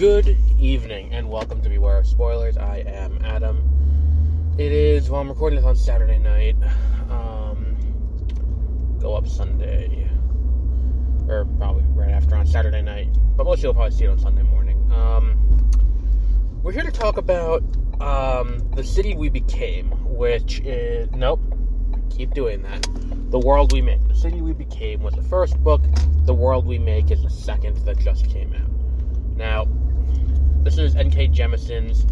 Good evening, and welcome to Beware of Spoilers. I am Adam. It is, well, I'm recording this on Saturday night. Go up Sunday, or probably right after on Saturday night, but most of you will probably see it on Sunday morning. We're here to talk about The City We Became, which is, The World We Make. The City We Became was the first book. The World We Make is the second that just came out. Now, this is N.K. Jemisin's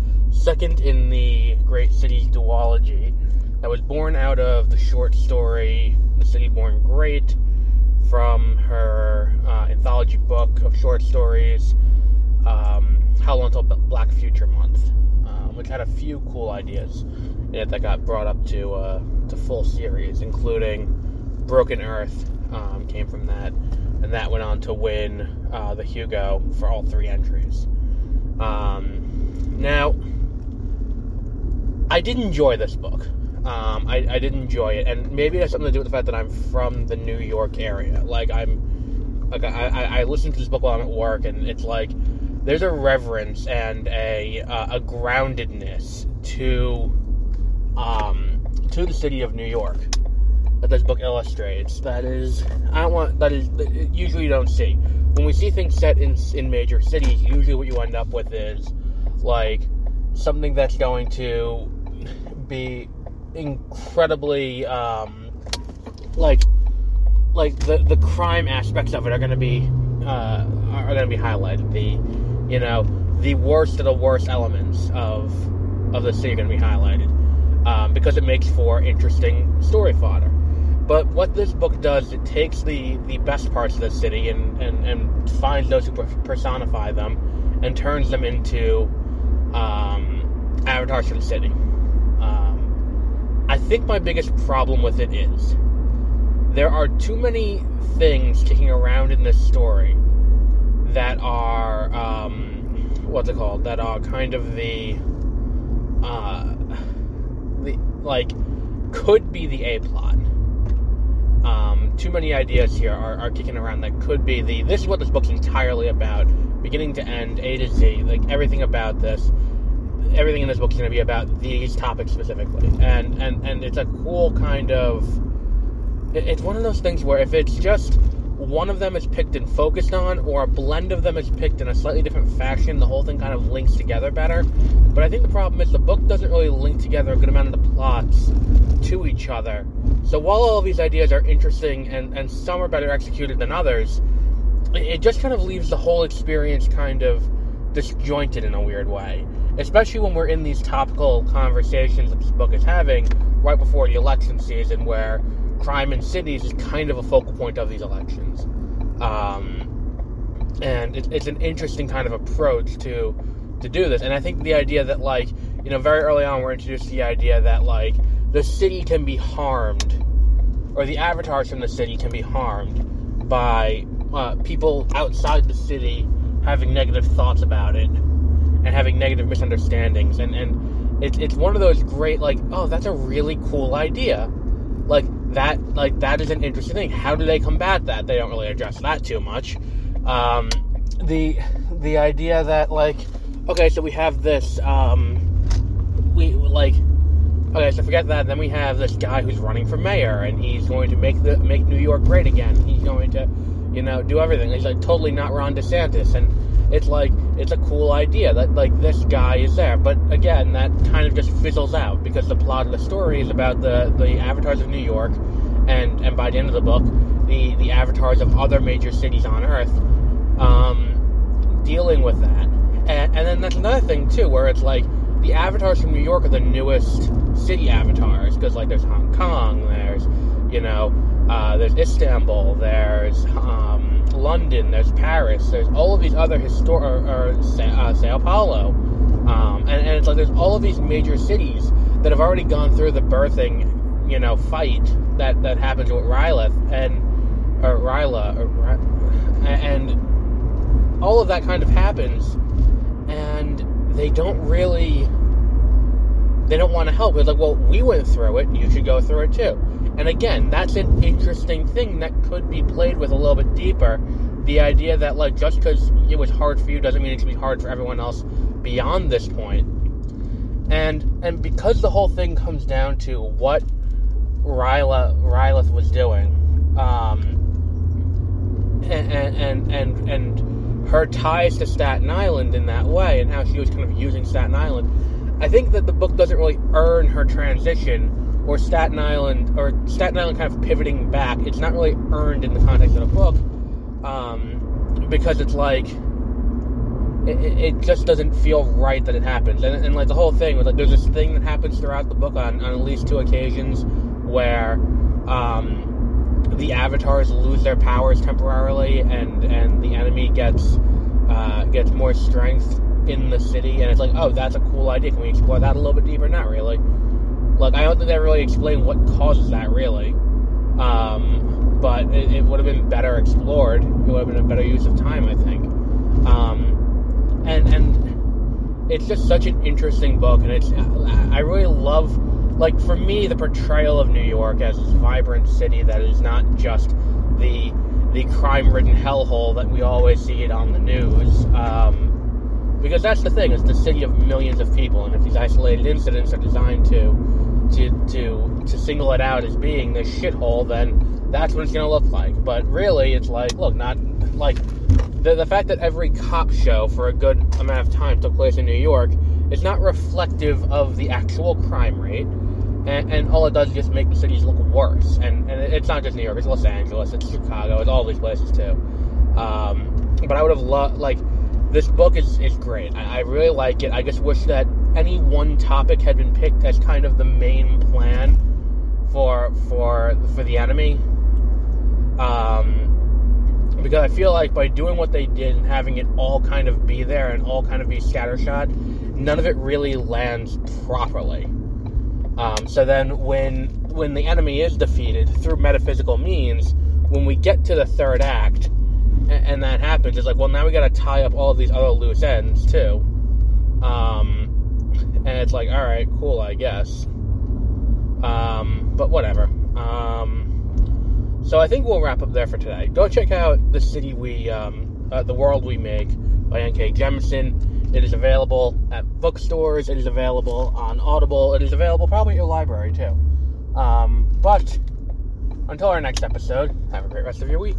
second in the Great Cities duology that was born out of the short story The City Born Great from her anthology book of short stories, How Long 'til Black Future Month, which had a few cool ideas in it that got brought up to full series, including Broken Earth came from that. And that went on to win the Hugo for all three entries. Now, I did enjoy this book. I did enjoy it, and maybe it has something to do with the fact that I'm from the New York area. I listen to this book while I'm at work, and it's like there's a reverence and a groundedness to the city of New York that this book illustrates, that usually you don't see. When we see things set in major cities, usually what you end up with is, like, something that's going to be incredibly, the crime aspects of it are going to be, highlighted. The worst of the worst elements of the city are going to be highlighted, because it makes for interesting story fodder. But what this book does, it takes the best parts of the city and finds those who personify them and turns them into avatars for the city. I think my biggest problem with it is there are too many things kicking around in this story that are, that are kind of the could be the A-plot. Too many ideas here are kicking around that could be this is what this book's entirely about, beginning to end, A to Z, everything in this book's going to be about these topics specifically, and it's a cool kind of, it's one of those things where if it's just one of them is picked and focused on, or a blend of them is picked in a slightly different fashion, the whole thing kind of links together better. But I think the problem is the book doesn't really link together a good amount of the plots to each other. So while all of these ideas are interesting and some are better executed than others, it just kind of leaves the whole experience kind of disjointed in a weird way. Especially when we're in these topical conversations that this book is having right before the election season, where crime in cities is kind of a focal point of these elections. And it's an interesting kind of approach to do this. And I think the idea that, very early on we're introduced to the idea that, the city can be harmed, or the avatars from the city can be harmed by people outside the city having negative thoughts about it and having negative misunderstandings. And it's one of those great, that's a really cool idea. That is an interesting thing. How do they combat that? They don't really address that too much. The idea that, so we have this, so forget that, and then we have this guy who's running for mayor, and he's going to make New York great again. He's going to, do everything. He's, totally not Ron DeSantis, and it's, it's a cool idea that, this guy is there. But, again, that kind of just fizzles out, because the plot of the story is about the avatars of New York, and by the end of the book, the avatars of other major cities on Earth, dealing with that. And then that's another thing, too, where it's the avatars from New York are the newest city avatars, because, there's Hong Kong, there's, there's Istanbul, there's, London, there's Paris, there's all of these other Sao Paulo, and it's there's all of these major cities that have already gone through the birthing, fight that happens with R'lyeh, and all of that kind of happens, and they don't want to help. It's we went through it, you should go through it too. And again, that's an interesting thing that could be played with a little bit deeper the idea that, like, just because it was hard for you doesn't mean it's going to be hard for everyone else beyond this point. And because the whole thing comes down to what R'lyeh was doing, and her ties to Staten Island in that way, and how she was kind of using Staten Island, I think that the book doesn't really earn her transition, or Staten Island kind of pivoting back. It's not really earned in the context of the book, because it's like, it just doesn't feel right that it happens. And like, the whole thing was like, there's this thing that happens throughout the book on at least two occasions where the avatars lose their powers temporarily, and the enemy gets more strength in the city, and it's like, oh, that's a cool idea. Can we explore that a little bit deeper? Not really. Like, I don't think they really explain what causes that, really. But it would have been better explored. It would have been a better use of time, I think. And it's just such an interesting book, and I really love, like, for me, the portrayal of New York as this vibrant city that is not just the crime-ridden hellhole that we always see it on the news, because that's the thing, it's the city of millions of people, and if these isolated incidents are designed to single it out as being this shithole, then that's what it's going to look like. But really, it's like, look, not, like, the fact that every cop show for a good amount of time took place in New York is not reflective of the actual crime rate, and all it does is just make the cities look worse, and it's not just New York, it's Los Angeles, it's Chicago, it's all these places too, but I would have loved, like, this book is great, I really like it. I just wish that any one topic had been picked as kind of the main plan for the enemy, because I feel like by doing what they did and having it all kind of be there and all kind of be scattershot, none of it really lands properly. So then when the enemy is defeated through metaphysical means, when we get to the third act, and that happens, it's like, well, now we got to tie up all of these other loose ends, too. And it's like, all right, cool, I guess. But whatever. So I think we'll wrap up there for today. Go check out The World We Make by N.K. Jemisin. It is available at bookstores. It is available on Audible. It is available probably at your library, too. But until our next episode, have a great rest of your week.